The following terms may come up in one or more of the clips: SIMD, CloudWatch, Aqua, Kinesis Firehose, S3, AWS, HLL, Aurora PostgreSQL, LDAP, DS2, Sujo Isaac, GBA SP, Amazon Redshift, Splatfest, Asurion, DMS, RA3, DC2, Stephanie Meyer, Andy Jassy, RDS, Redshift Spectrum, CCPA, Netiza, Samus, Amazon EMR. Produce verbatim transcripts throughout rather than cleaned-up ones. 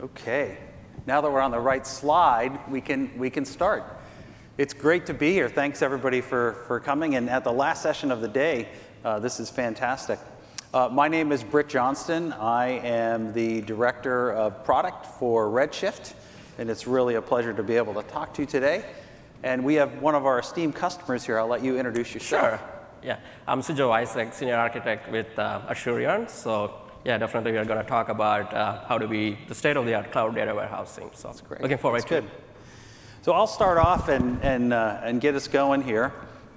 Okay, now that we're on the right slide, we can, we can start. It's great to be here. Thanks everybody for, for coming. And at the last session of the day, uh, this is fantastic. Uh, my name is Britt Johnston. I am the Director of Product for Redshift, and it's really a pleasure to be able to talk to you today. And we have one of our esteemed customers here. I'll let you introduce yourself. Sure. Yeah, I'm Sujo Isaac, Senior Architect with uh, Asurion. So yeah, definitely we are going to talk about uh, how to be the state-of-the-art cloud data warehousing. So that's great. Looking forward that's to good. it. So I'll start off and, and, uh, and get us going here.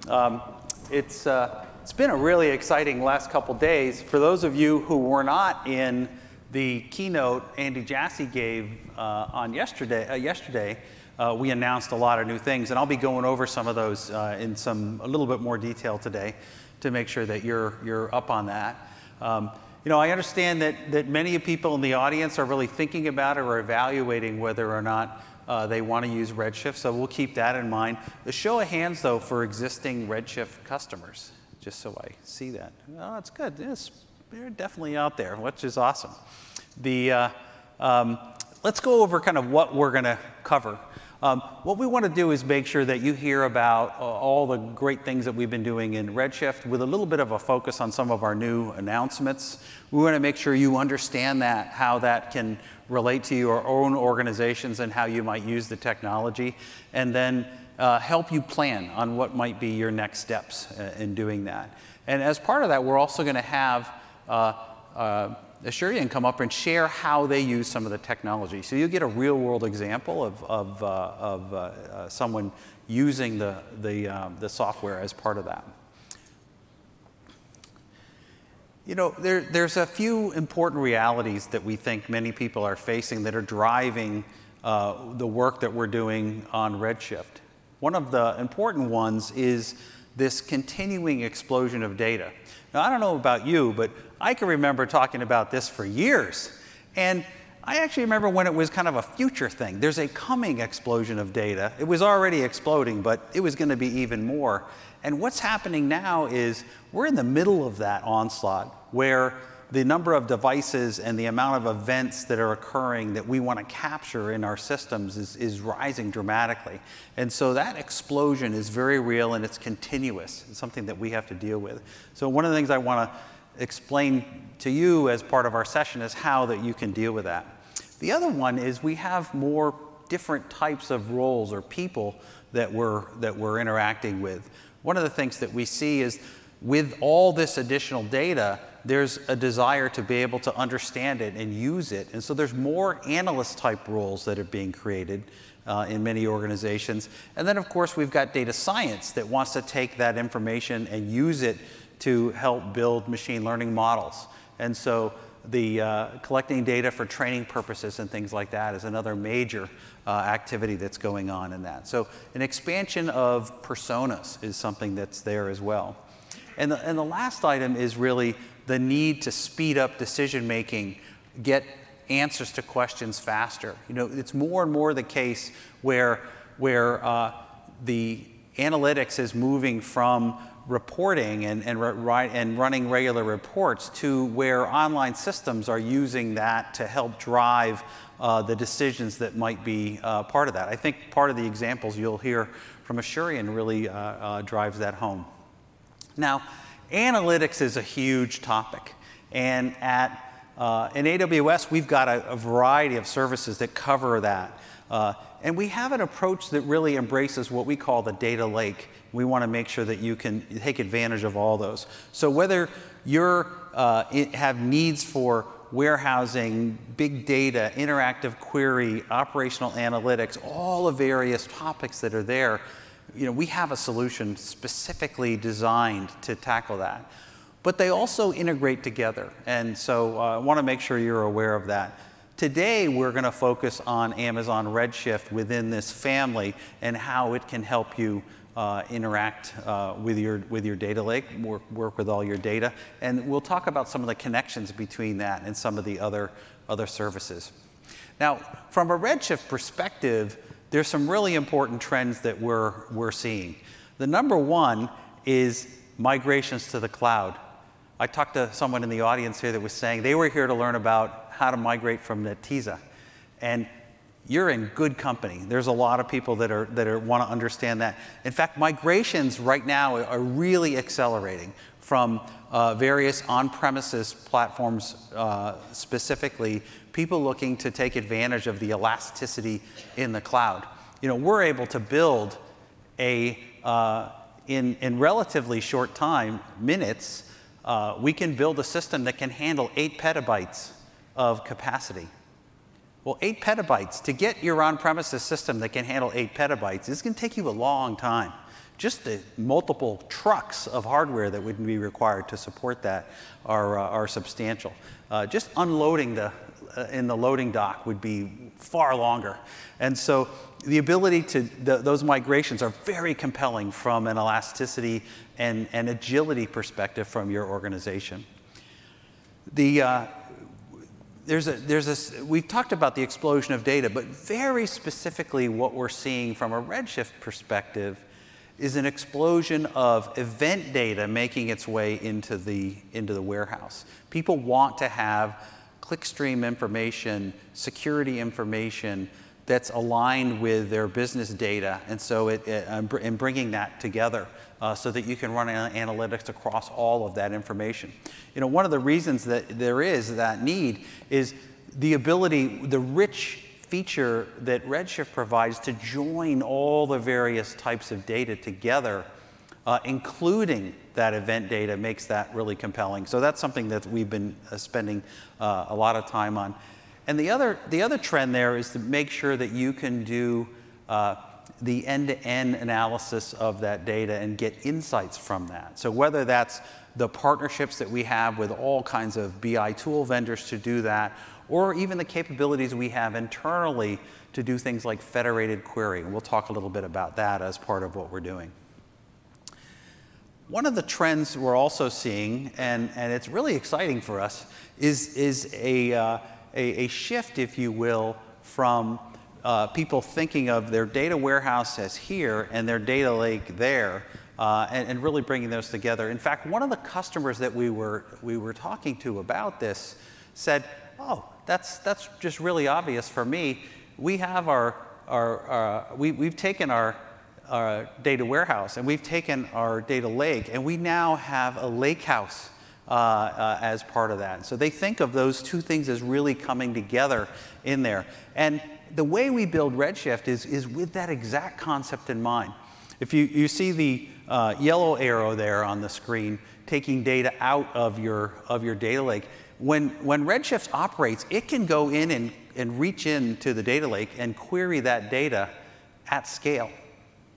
Um, it's, uh, it's been a really exciting last couple days. For those of you who were not in the keynote Andy Jassy gave uh, on yesterday, uh, yesterday Uh, we announced a lot of new things, and I'll be going over some of those uh, in some a little bit more detail today to make sure that you're, you're up on that. Um, you know, I understand that, that many people in the audience are really thinking about or evaluating whether or not uh, they want to use Redshift, so we'll keep that in mind. The show of hands, though, for existing Redshift customers, just so I see that. Oh, it's good. Yes, they're definitely out there, which is awesome. The, uh, um, let's go over kind of what we're going to cover. Um, what we want to do is make sure that you hear about uh, all the great things that we've been doing in Redshift with a little bit of a focus on some of our new announcements. We want to make sure you understand that, how that can relate to your own organizations and how you might use the technology, and then uh, help you plan on what might be your next steps uh, in doing that. And as part of that, we're also going to have uh, uh, Asurion come up and share how they use some of the technology. So you'll get a real world example of, of, uh, of uh, uh, someone using the, the, um, the software as part of that. You know, there, there's a few important realities that we think many people are facing that are driving uh, the work that we're doing on Redshift. One of the important ones is this continuing explosion of data. Now, I don't know about you, but I can remember talking about this for years. And I actually remember when it was kind of a future thing. There's a coming explosion of data. It was already exploding, but it was going to be even more. And what's happening now is we're in the middle of that onslaught where the number of devices and the amount of events that are occurring that we want to capture in our systems is, is rising dramatically. And so that explosion is very real and it's continuous. It's something that we have to deal with. So one of the things I want to explain to you as part of our session is how that you can deal with that. The other one is we have more different types of roles or people that we're, that we're interacting with. One of the things that we see is with all this additional data, there's a desire to be able to understand it and use it. And so there's more analyst type roles that are being created uh, in many organizations. And then of course, we've got data science that wants to take that information and use it to help build machine learning models. And so the uh, collecting data for training purposes and things like that is another major uh, activity that's going on in that. So an expansion of personas is something that's there as well. And the, and the last item is really the need to speed up decision making, get answers to questions faster. You know, it's more and more the case where, where uh, the analytics is moving from reporting and, and, re and running regular reports to where online systems are using that to help drive uh, the decisions that might be uh, part of that. I think part of the examples you'll hear from Asurion really uh, uh, drives that home. Now, analytics is a huge topic, and at uh, in A W S, we've got a, a variety of services that cover that. Uh, and we have an approach that really embraces what we call the data lake. We want to make sure that you can take advantage of all those. So whether you're, uh, it have needs for warehousing, big data, interactive query, operational analytics, all the various topics that are there, you know, we have a solution specifically designed to tackle that. But they also integrate together, and so uh, I want to make sure you're aware of that. Today, we're going to focus on Amazon Redshift within this family and how it can help you uh, interact uh, with, your, with your data lake, work, work with all your data, and we'll talk about some of the connections between that and some of the other, other services. Now, from a Redshift perspective, there's some really important trends that we're, we're seeing. The number one is migrations to the cloud. I talked to someone in the audience here that was saying they were here to learn about how to migrate from Netiza. and you're in good company. There's a lot of people that are that are, want to understand that. In fact, migrations right now are really accelerating from uh, various on-premises platforms, uh, specifically people looking to take advantage of the elasticity in the cloud. You know, we're able to build a uh, in in relatively short time, minutes. Uh, we can build a system that can handle eight petabytes of capacity. Well, eight petabytes, to get your on-premises system that can handle eight petabytes, it's going to take you a long time. Just the multiple trucks of hardware that would be required to support that are, uh, are substantial. Uh, just unloading the, uh, in the loading dock would be far longer. And so the ability to, the, those migrations are very compelling from an elasticity and, and agility perspective from your organization. The, uh, There's a, there's a, we've talked about the explosion of data, but very specifically what we're seeing from a Redshift perspective is an explosion of event data making its way into the, into the warehouse. People want to have clickstream information, security information that's aligned with their business data, and so it, it, and bringing that together uh, so that you can run analytics across all of that information. You know, one of the reasons that there is that need is the ability, the rich feature that Redshift provides to join all the various types of data together, uh, including that event data, makes that really compelling. So that's something that we've been uh, spending uh, a lot of time on. And the other, the other trend there is to make sure that you can do uh, the end-to-end analysis of that data and get insights from that. So whether that's the partnerships that we have with all kinds of B I tool vendors to do that, or even the capabilities we have internally to do things like federated query. And we'll talk a little bit about that as part of what we're doing. One of the trends we're also seeing, and, and it's really exciting for us, is, is a... Uh, A, a shift, if you will, from uh, people thinking of their data warehouse as here and their data lake there, uh, and, and really bringing those together. In fact, one of the customers that we were, we were talking to about this said, oh, that's, that's just really obvious for me. We have our, our, our we, we've taken our, our data warehouse and we've taken our data lake, and we now have a lake house Uh, uh, as part of that. So they think of those two things as really coming together in there. And the way we build Redshift is, is with that exact concept in mind. If you, you see the uh, yellow arrow there on the screen, taking data out of your, of your data lake, when, when Redshift operates, it can go in and, and reach into the data lake and query that data at scale,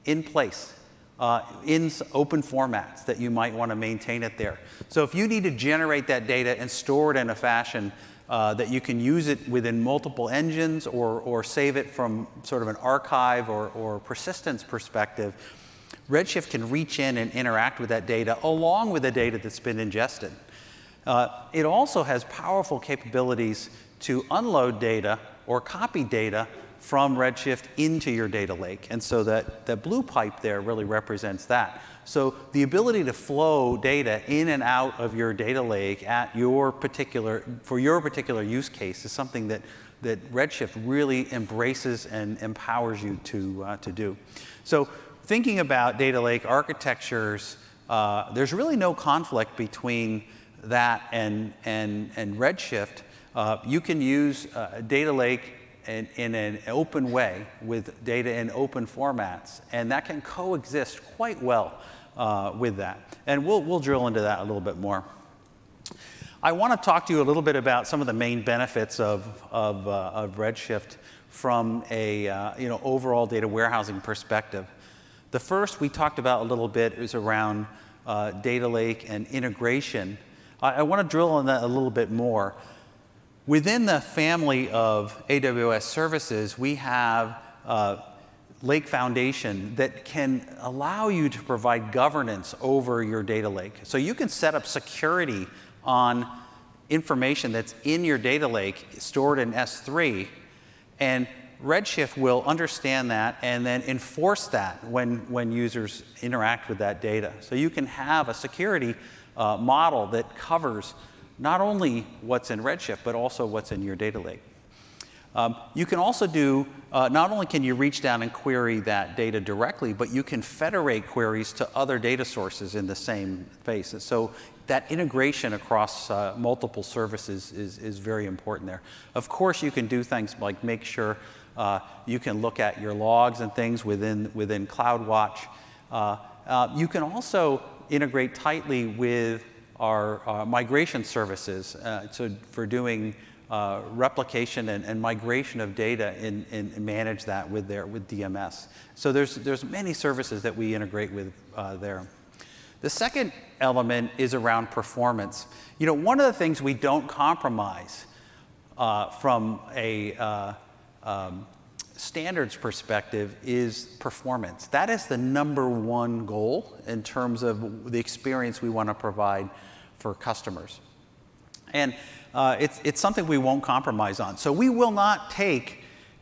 in place. Uh, in open formats that you might want to maintain it there. So if you need to generate that data and store it in a fashion uh, that you can use it within multiple engines, or, or save it from sort of an archive or, or persistence perspective, Redshift can reach in and interact with that data along with the data that's been ingested. Uh, it also has powerful capabilities to unload data or copy data from Redshift into your data lake. And so that, that blue pipe there really represents that. So the ability to flow data in and out of your data lake at your particular, for your particular use case is something that, that Redshift really embraces and empowers you to, uh, to do. So thinking about data lake architectures, uh, there's really no conflict between that and, and, and Redshift. Uh, you can use uh, data lake In, in an open way with data in open formats, and that can coexist quite well uh, with that. And we'll, we'll drill into that a little bit more. I want to talk to you a little bit about some of the main benefits of, of, uh, of Redshift from a uh, you know, overall data warehousing perspective. The first we talked about a little bit is around uh, data lake and integration. I, I want to drill on that a little bit more. Within the family of A W S services, we have uh, Lake Foundation that can allow you to provide governance over your data lake. So you can set up security on information that's in your data lake stored in S three, and Redshift will understand that and then enforce that when, when users interact with that data. So you can have a security uh, model that covers not only what's in Redshift, but also what's in your data lake. Um, you can also do, uh, not only can you reach down and query that data directly, but you can federate queries to other data sources in the same space. So that integration across uh, multiple services is, is very important there. Of course, you can do things like make sure uh, you can look at your logs and things within, within CloudWatch. Uh, uh, you can also integrate tightly with our uh, migration services uh, to, for doing Uh, replication and, and migration of data and, and manage that with their with D M S. So there's there's many services that we integrate with uh, there. The second element is around performance. You know, one of the things we don't compromise uh, from a uh, um, standards perspective is performance. That is the number one goal in terms of the experience we want to provide for customers. And Uh, it's, it's something we won't compromise on. So we will not take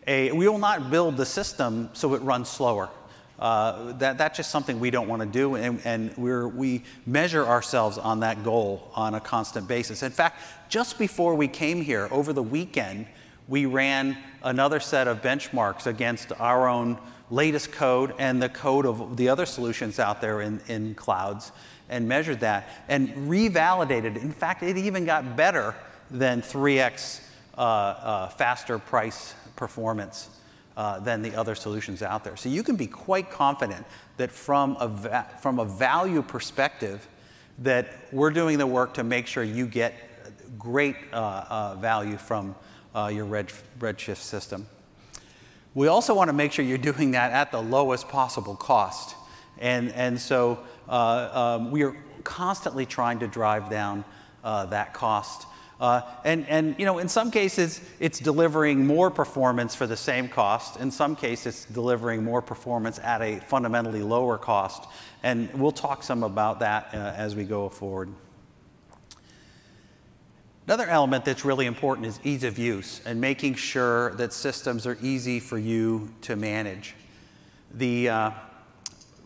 a, we will not build the system so it runs slower. Uh, that, that's just something we don't want to do, and, and we're, we measure ourselves on that goal on a constant basis. In fact, just before we came here, over the weekend, we ran another set of benchmarks against our own latest code and the code of the other solutions out there in, in clouds, and measured that, and revalidated. In fact, it even got better than three X uh, uh, faster price performance uh, than the other solutions out there. So you can be quite confident that from a, va from a value perspective, that we're doing the work to make sure you get great uh, uh, value from uh, your red Redshift system. We also want to make sure you're doing that at the lowest possible cost. And, and so uh, um, we are constantly trying to drive down uh, that cost. Uh, and, and you know, in some cases, it's delivering more performance for the same cost. In some cases, it's delivering more performance at a fundamentally lower cost. And we'll talk some about that uh, as we go forward. Another element that's really important is ease of use and making sure that systems are easy for you to manage. The, uh,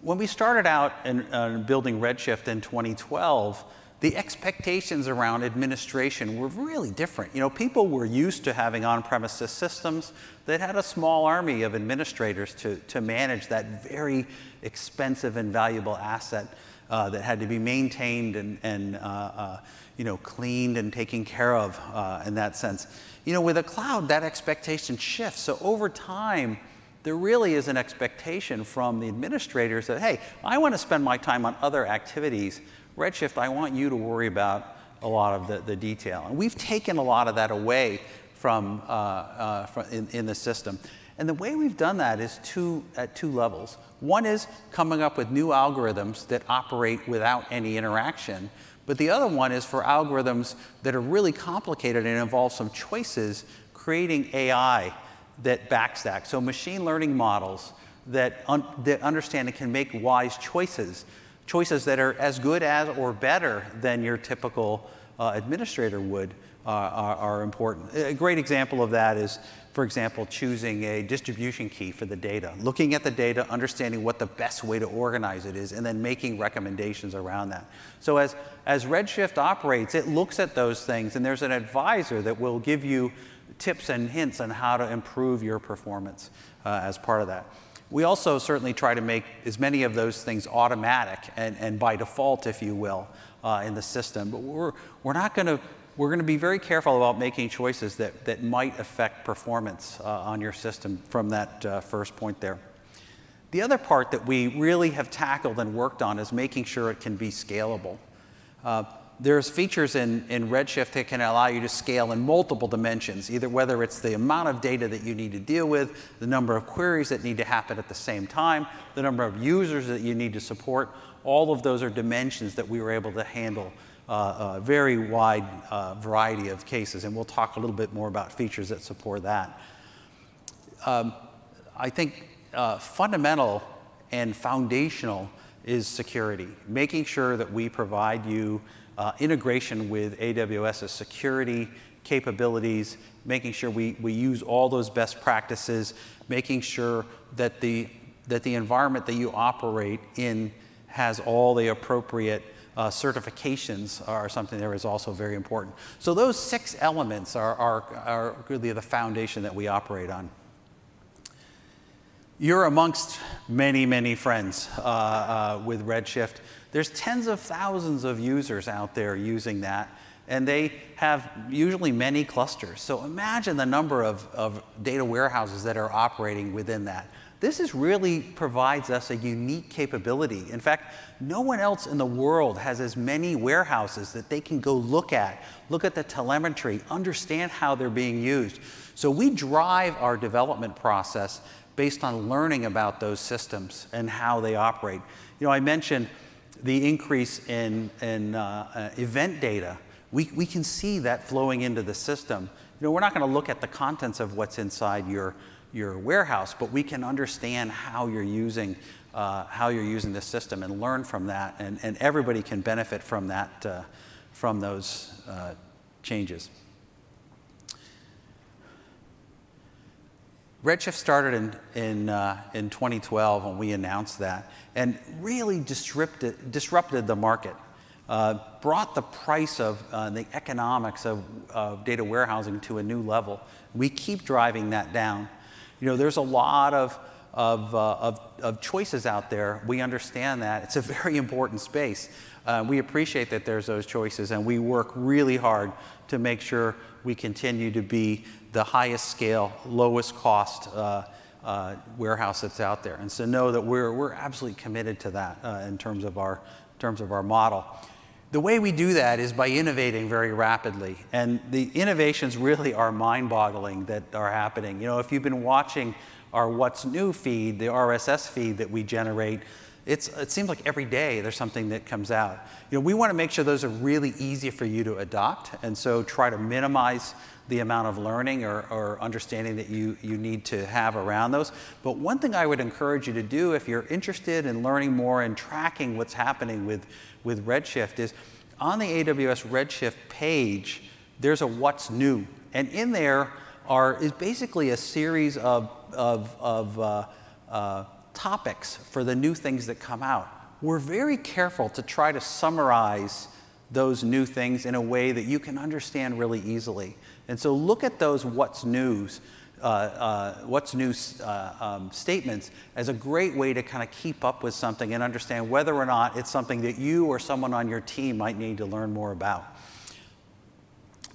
when we started out in uh, building Redshift in twenty twelve, the expectations around administration were really different. You know, people were used to having on-premises systems that had a small army of administrators to, to manage that very expensive and valuable asset uh, that had to be maintained and, and uh, uh, you know, cleaned and taken care of uh, in that sense. You know, with a cloud, that expectation shifts. So over time, there really is an expectation from the administrators that, hey, I want to spend my time on other activities. Redshift, I want you to worry about a lot of the, the detail. And we've taken a lot of that away from, uh, uh, from in, in the system. And the way we've done that is two, at two levels. One is coming up with new algorithms that operate without any interaction. But the other one is for algorithms that are really complicated and involve some choices, creating A I that backstack. So machine learning models that, un that understand and can make wise choices. Choices that are as good as or better than your typical uh, administrator would uh, are, are important. A great example of that is, for example, choosing a distribution key for the data, looking at the data, understanding what the best way to organize it is, and then making recommendations around that. So as, as Redshift operates, it looks at those things, and there's an advisor that will give you tips and hints on how to improve your performance uh, as part of that. We also certainly try to make as many of those things automatic and, and by default, if you will, uh, in the system. But we're, we're not going to, we're going to be very careful about making choices that, that might affect performance uh, on your system from that uh, first point there. The other part that we really have tackled and worked on is making sure it can be scalable. Uh, There's features in, in Redshift that can allow you to scale in multiple dimensions, either whether it's the amount of data that you need to deal with, the number of queries that need to happen at the same time, the number of users that you need to support. All of those are dimensions that we were able to handle uh, a very wide uh, variety of cases, and we'll talk a little bit more about features that support that. Um, I think uh, fundamental and foundational is security, making sure that we provide you Uh, integration with AWS's security capabilities, making sure we, we use all those best practices, making sure that the, that the environment that you operate in has all the appropriate uh, certifications are something that is also very important. So those six elements are, are, are really the foundation that we operate on. You're amongst many, many friends uh, uh, with Redshift. There's tens of thousands of users out there using that, and they have usually many clusters. So imagine the number of, of data warehouses that are operating within that. This is really provides us a unique capability. In fact, no one else in the world has as many warehouses that they can go look at, look at the telemetry, understand how they're being used. So we drive our development process based on learning about those systems and how they operate. You know, I mentioned the increase in, in uh, uh, event data. We, we can see that flowing into the system. You know, we're not going to look at the contents of what's inside your your warehouse, but we can understand how you're using uh, how you're using the system and learn from that, and, and everybody can benefit from that uh, from those uh, changes. Redshift started in in uh, in twenty twelve when we announced that, and really disrupted disrupted the market. Uh, brought the price of uh, the economics of, of data warehousing to a new level. We keep driving that down. You know, there's a lot of, of, uh, of, of choices out there. We understand that. It's a very important space. Uh, we appreciate that there's those choices, and we work really hard to make sure we continue to be the highest scale, lowest cost uh, uh, warehouse that's out there. And so know that we're, we're absolutely committed to that uh, in terms of our, in terms of our model. The way we do that is by innovating very rapidly, and the innovations really are mind-boggling that are happening. You know, if you've been watching our What's New feed, the R S S feed that we generate, it's, it seems like every day there's something that comes out. You know, we want to make sure those are really easy for you to adopt, and so try to minimize the amount of learning or, or understanding that you, you need to have around those. But one thing I would encourage you to do if you're interested in learning more and tracking what's happening with, with Redshift is on the A W S Redshift page, there's a What's New. And in there are, is basically a series of, of, of uh, uh, topics for the new things that come out. We're very careful to try to summarize those new things in a way that you can understand really easily. And so look at those what's news, uh, uh, what's new uh, um, statements as a great way to kind of keep up with something and understand whether or not it's something that you or someone on your team might need to learn more about.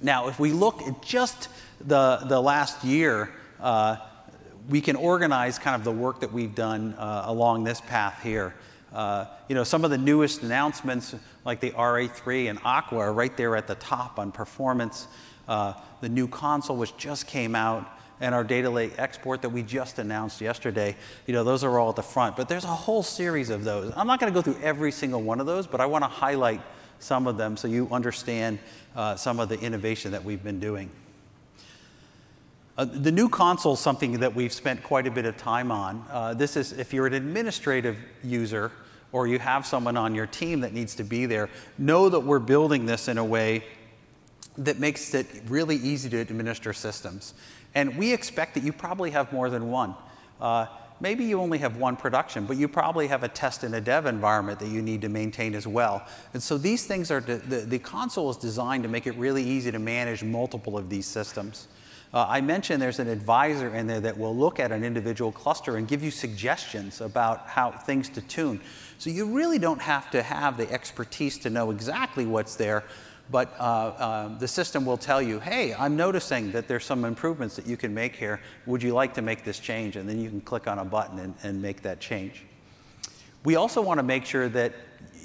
Now, if we look at just the, the last year, uh, we can organize kind of the work that we've done uh, along this path here. Uh, you know, some of the newest announcements like the R A three and Aqua are right there at the top on performance. Uh, the new console which just came out, and our data lake export that we just announced yesterday. You know, those are all at the front, but there's a whole series of those. I'm not going to go through every single one of those, but I want to highlight some of them so you understand uh, some of the innovation that we've been doing. Uh, the new console is something that we've spent quite a bit of time on. Uh, this is if you're an administrative user or you have someone on your team that needs to be there, know that we're building this in a way that makes it really easy to administer systems. And we expect that you probably have more than one. Uh, Maybe you only have one production, but you probably have a test and a dev environment that you need to maintain as well. And so these things are, the, the console is designed to make it really easy to manage multiple of these systems. Uh, I mentioned there's an advisor in there that will look at an individual cluster and give you suggestions about how things to tune. So you really don't have to have the expertise to know exactly what's there, but uh, uh, the system will tell you, hey, I'm noticing that there's some improvements that you can make here. Would you like to make this change? And then you can click on a button and, and make that change. We also want to make sure that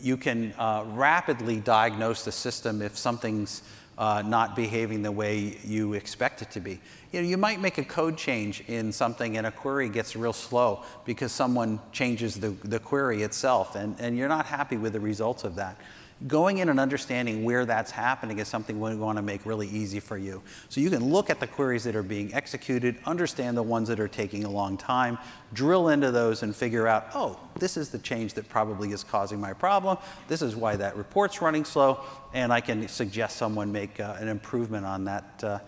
you can uh, rapidly diagnose the system if something's uh, not behaving the way you expect it to be. You know, you might make a code change in something and a query gets real slow because someone changes the, the query itself, and, and you're not happy with the results of that. Going in and understanding where that's happening is something we want to make really easy for you. So you can look at the queries that are being executed, understand the ones that are taking a long time, drill into those and figure out, oh, this is the change that probably is causing my problem. This is why that report's running slow, and I can suggest someone make uh, an improvement on that, uh,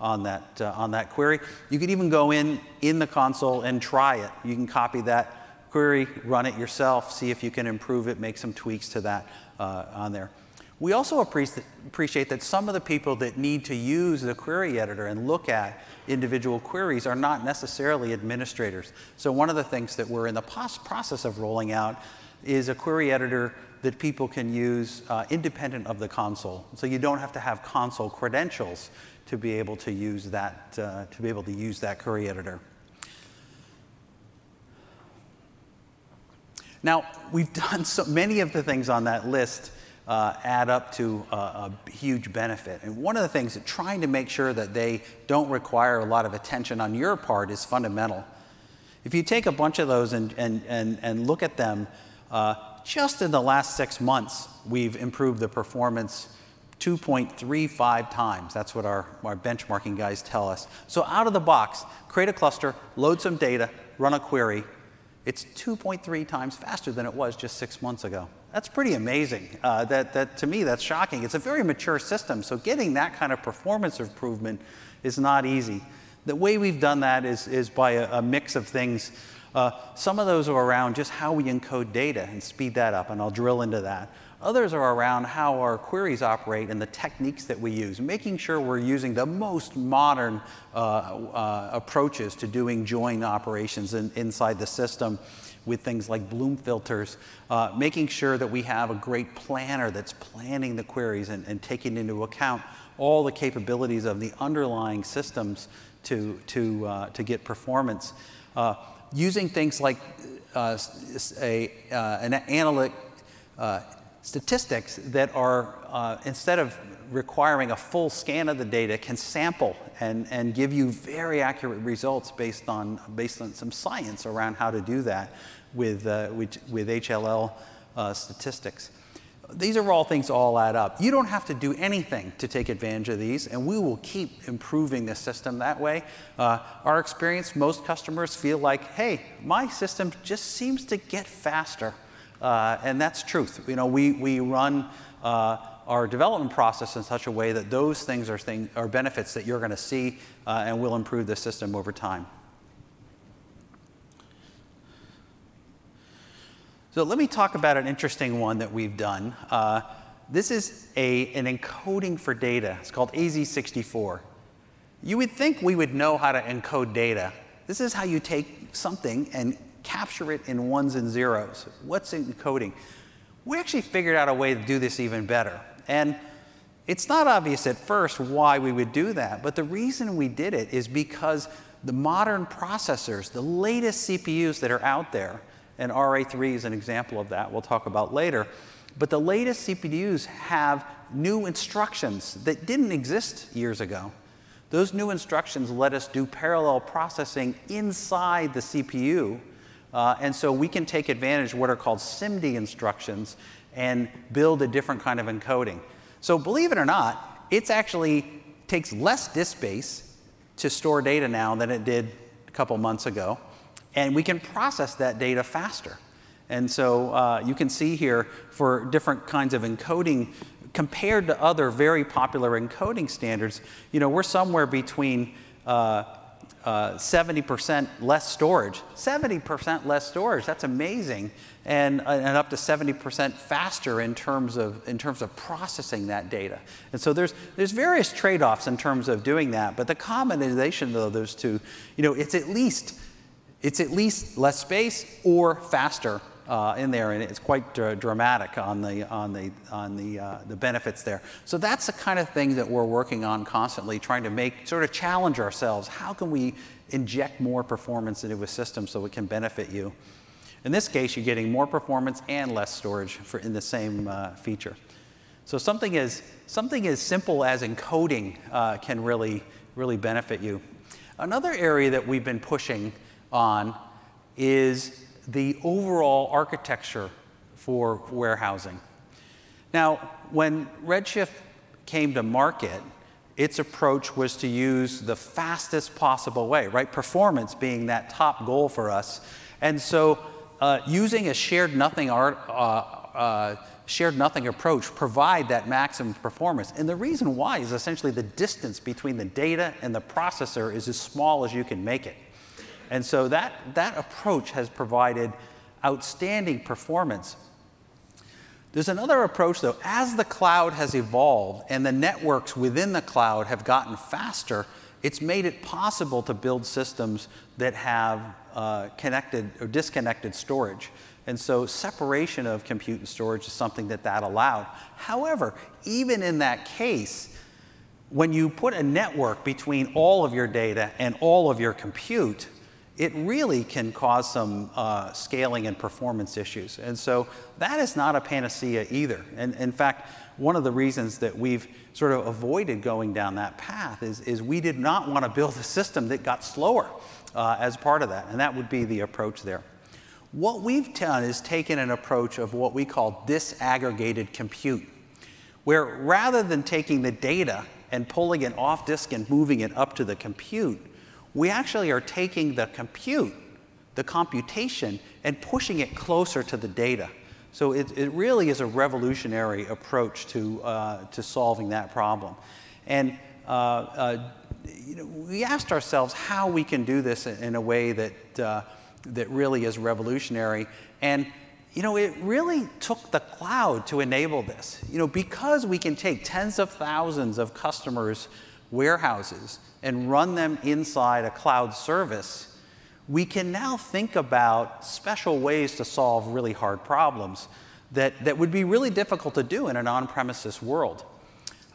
on, that, uh, on that query. You could even go in in the console and try it. You can copy that query, run it yourself, see if you can improve it, make some tweaks to that uh, on there. We also appreciate that some of the people that need to use the query editor and look at individual queries are not necessarily administrators. So one of the things that we're in the process of rolling out is a query editor that people can use uh, independent of the console. So you don't have to have console credentials to be able to use that uh, to be able to use that query editor. Now, we've done so many of the things on that list. Uh, add up to a, a huge benefit. And one of the things that trying to make sure that they don't require a lot of attention on your part is fundamental. If you take a bunch of those and, and, and, and look at them, uh, just in the last six months, we've improved the performance two point three five times. That's what our, our benchmarking guys tell us. So out of the box, create a cluster, load some data, run a query. It's two point three times faster than it was just six months ago. That's pretty amazing. Uh, that, that, to me, that's shocking. It's a very mature system, so getting that kind of performance improvement is not easy. The way we've done that is, is by a, a mix of things. Uh, some of those are around just how we encode data and speed that up, and I'll drill into that. Others are around how our queries operate and the techniques that we use, making sure we're using the most modern uh, uh, approaches to doing join operations in, inside the system, with things like bloom filters, uh, making sure that we have a great planner that's planning the queries and, and taking into account all the capabilities of the underlying systems to, to, uh, to get performance. Uh, using things like uh, a, uh, an analytic uh, statistics that are, uh, instead of requiring a full scan of the data, can sample and, and give you very accurate results based on, based on some science around how to do that with, uh, with, with H L L uh, statistics. These are all things all add up. You don't have to do anything to take advantage of these, and we will keep improving the system that way. Uh, our experience, most customers feel like, hey, my system just seems to get faster. Uh, and that's truth. You know, we, we run uh, our development process in such a way that those things are, thing, are benefits that you're going to see, uh, and will improve the system over time. So let me talk about an interesting one that we've done. Uh, this is a, an encoding for data. It's called A Z sixty-four. You would think we would know how to encode data. This is how you take something and capture it in ones and zeros. What's encoding? We actually figured out a way to do this even better. And it's not obvious at first why we would do that, but the reason we did it is because the modern processors, the latest C P Us that are out there, and R A three is an example of that, we'll talk about later, but the latest C P Us have new instructions that didn't exist years ago. Those new instructions let us do parallel processing inside the C P U. Uh, and so we can take advantage of what are called S I M D instructions and build a different kind of encoding. So believe it or not, it actually takes less disk space to store data now than it did a couple months ago. And we can process that data faster. And so uh, you can see here for different kinds of encoding compared to other very popular encoding standards, you know, we're somewhere between uh, Uh, seventy percent less storage. seventy percent less storage, that's amazing. And, and up to seventy percent faster in terms of, in terms of processing that data. And so there's, there's various trade-offs in terms of doing that. But the combination of those two, you know, it's at least, it's at least less space or faster uh, in there. And it's quite dr- dramatic on, the, on, the, on the, uh, the benefits there. So that's the kind of thing that we're working on constantly, trying to make, sort of challenge ourselves. How can we inject more performance into a system so it can benefit you? In this case, you're getting more performance and less storage for in the same uh, feature. So something as, something as simple as encoding uh, can really, really benefit you. Another area that we've been pushing on is the overall architecture for warehousing. Now, when Redshift came to market, its approach was to use the fastest possible way, right? Performance being that top goal for us. And so uh, using a shared nothing, art, uh, uh, shared nothing approach provide that maximum performance. And the reason why is essentially the distance between the data and the processor is as small as you can make it. And so that, that approach has provided outstanding performance. There's another approach, though. As the cloud has evolved and the networks within the cloud have gotten faster, it's made it possible to build systems that have uh, connected or disconnected storage. And so separation of compute and storage is something that that allowed. However, even in that case, when you put a network between all of your data and all of your compute, it really can cause some uh, scaling and performance issues. And so that is not a panacea either. And in fact, one of the reasons that we've sort of avoided going down that path is, is we did not want to build a system that got slower uh, as part of that. And that would be the approach there. What we've done is taken an approach of what we call disaggregated compute, where rather than taking the data and pulling it off disk and moving it up to the compute, we actually are taking the compute, the computation, and pushing it closer to the data. So it, it really is a revolutionary approach to, uh, to solving that problem. And uh, uh, you know, we asked ourselves how we can do this in a way that, uh, that really is revolutionary. And you know, it really took the cloud to enable this. You know, because we can take tens of thousands of customers' warehouses and run them inside a cloud service, we can now think about special ways to solve really hard problems that, that would be really difficult to do in an on-premises world.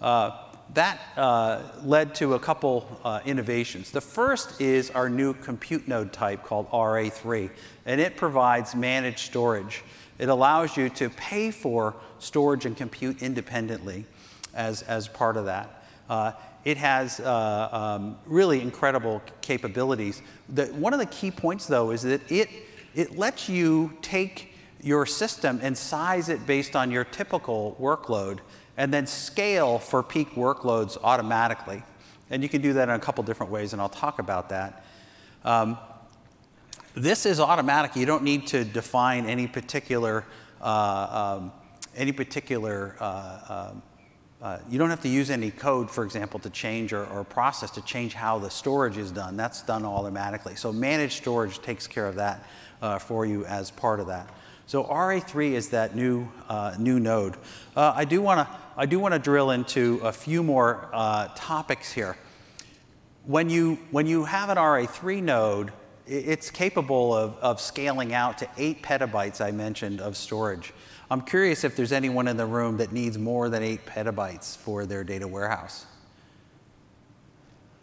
Uh, that uh, led to a couple uh, innovations. The first is our new compute node type called R A three, and it provides managed storage. It allows you to pay for storage and compute independently as, as part of that. Uh, It has uh, um, really incredible capabilities. The, one of the key points, though, is that it, it lets you take your system and size it based on your typical workload and then scale for peak workloads automatically. And you can do that in a couple different ways, and I'll talk about that. Um, this is automatic. You don't need to define any particular, uh, um, any particular uh, uh, Uh, you don't have to use any code, for example, to change or, or process to change how the storage is done. That's done automatically. So managed storage takes care of that uh, for you as part of that. So R A three is that new uh, new node. Uh, I do want to I do want to drill into a few more uh, topics here. When you when you have an R A three node, it's capable of, of scaling out to eight petabytes I mentioned of storage. I'm curious if there's anyone in the room that needs more than eight petabytes for their data warehouse.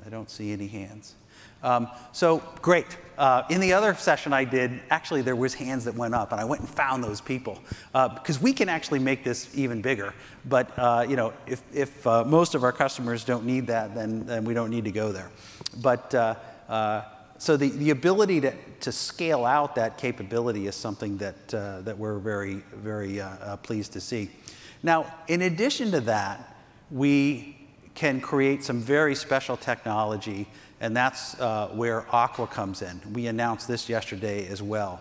I don't see any hands. Um, so great. Uh, in the other session I did, actually there was hands that went up, and I went and found those people uh, because we can actually make this even bigger. But uh, you know, if, if uh, most of our customers don't need that, then, then we don't need to go there. But uh, uh, so the, the ability to, to scale out that capability is something that, uh, that we're very, very uh, uh, pleased to see. Now, in addition to that, we can create some very special technology, and that's uh, where Aqua comes in. We announced this yesterday as well.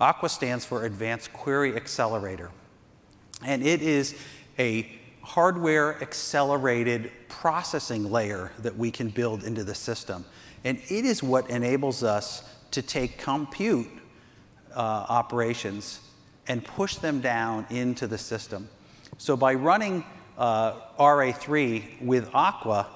Aqua stands for Advanced Query Accelerator, and it is a hardware accelerated processing layer that we can build into the system. And it is what enables us to take compute uh, operations and push them down into the system. So by running uh, R A three with Aqua,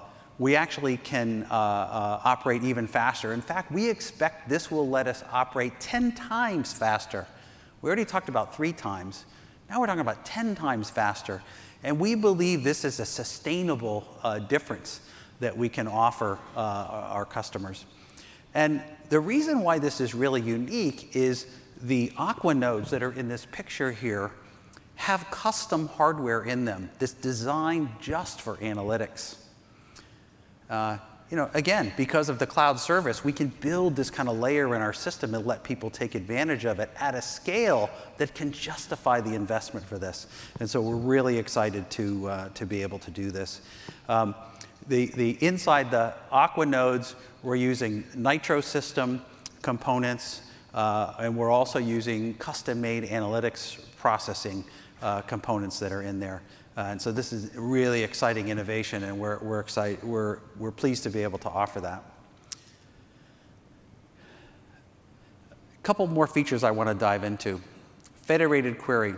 we actually can uh, uh, operate even faster. In fact, we expect this will let us operate ten times faster. We already talked about three times. Now we're talking about ten times faster. And we believe this is a sustainable uh, difference that we can offer uh, our customers. And the reason why this is really unique is the Aqua nodes that are in this picture here have custom hardware in them that's designed just for analytics. Uh, you know, again, because of the cloud service, we can build this kind of layer in our system and let people take advantage of it at a scale that can justify the investment for this. And so we're really excited to, uh, to be able to do this. Um, The, the inside the Aqua nodes, we're using Nitro system components, uh, and we're also using custom-made analytics processing uh, components that are in there. Uh, and so this is really exciting innovation, and we're we're excited we're we're pleased to be able to offer that. A couple more features I want to dive into. Federated query.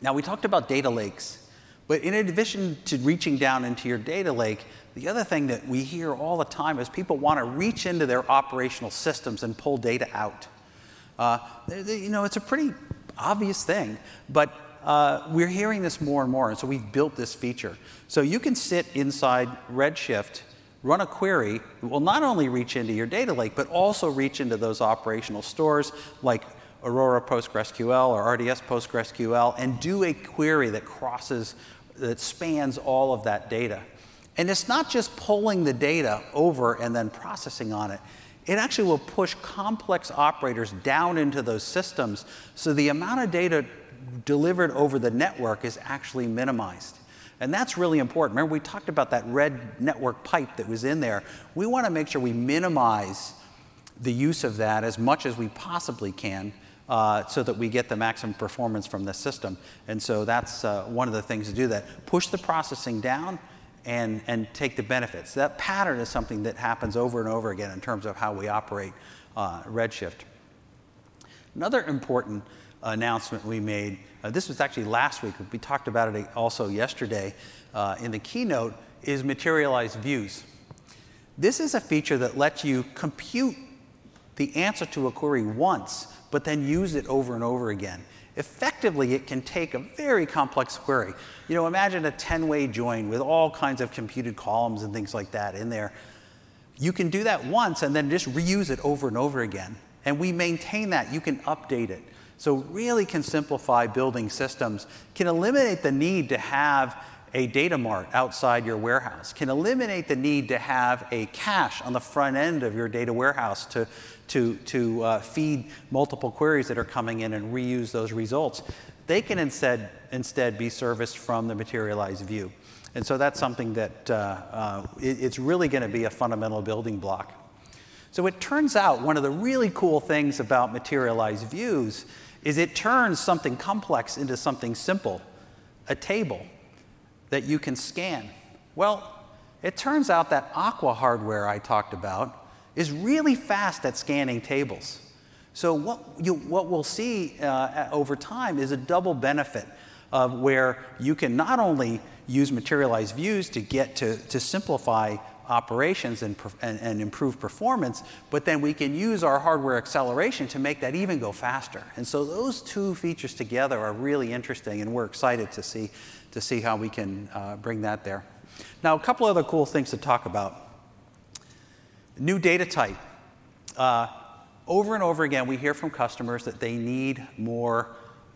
Now, we talked about data lakes, but in addition to reaching down into your data lake, the other thing that we hear all the time is people want to reach into their operational systems and pull data out. Uh, they, they, you know, it's a pretty obvious thing, but uh, we're hearing this more and more, and so we've built this feature. So you can sit inside Redshift, run a query that will not only reach into your data lake, but also reach into those operational stores like Aurora PostgreSQL or R D S PostgreSQL, and do a query that crosses, that spans all of that data. And it's not just pulling the data over and then processing on it. It actually will push complex operators down into those systems, so the amount of data delivered over the network is actually minimized. And that's really important. Remember, we talked about that red network pipe that was in there. We want to make sure we minimize the use of that as much as we possibly can, uh, so that we get the maximum performance from the system. And so that's uh, one of the things to do that. Push the processing down and, and take the benefits. That pattern is something that happens over and over again in terms of how we operate uh, Redshift. Another important announcement we made, uh, this was actually last week, we talked about it also yesterday uh, in the keynote, is materialized views. This is a feature that lets you compute the answer to a query once, but then use it over and over again. Effectively, it can take a very complex query. You know, imagine a ten-way join with all kinds of computed columns and things like that in there. You can do that once and then just reuse it over and over again. And we maintain that. You can update it. So really can simplify building systems, can eliminate the need to have a data mart outside your warehouse, can eliminate the need to have a cache on the front end of your data warehouse to, to, to uh, feed multiple queries that are coming in and reuse those results. They can instead, instead be serviced from the materialized view. And so that's something that uh, uh, it, it's really going to be a fundamental building block. So it turns out one of the really cool things about materialized views is it turns something complex into something simple, a table that you can scan. Well, it turns out that Aqua hardware I talked about is really fast at scanning tables. So what, you, what we'll see uh, over time is a double benefit of where you can not only use materialized views to get to, to simplify operations and, and, and improve performance, but then we can use our hardware acceleration to make that even go faster. And so those two features together are really interesting, and we're excited to see to see how we can uh, bring that there. Now, a couple other cool things to talk about. New data type. Uh, over and over again, we hear from customers that they need more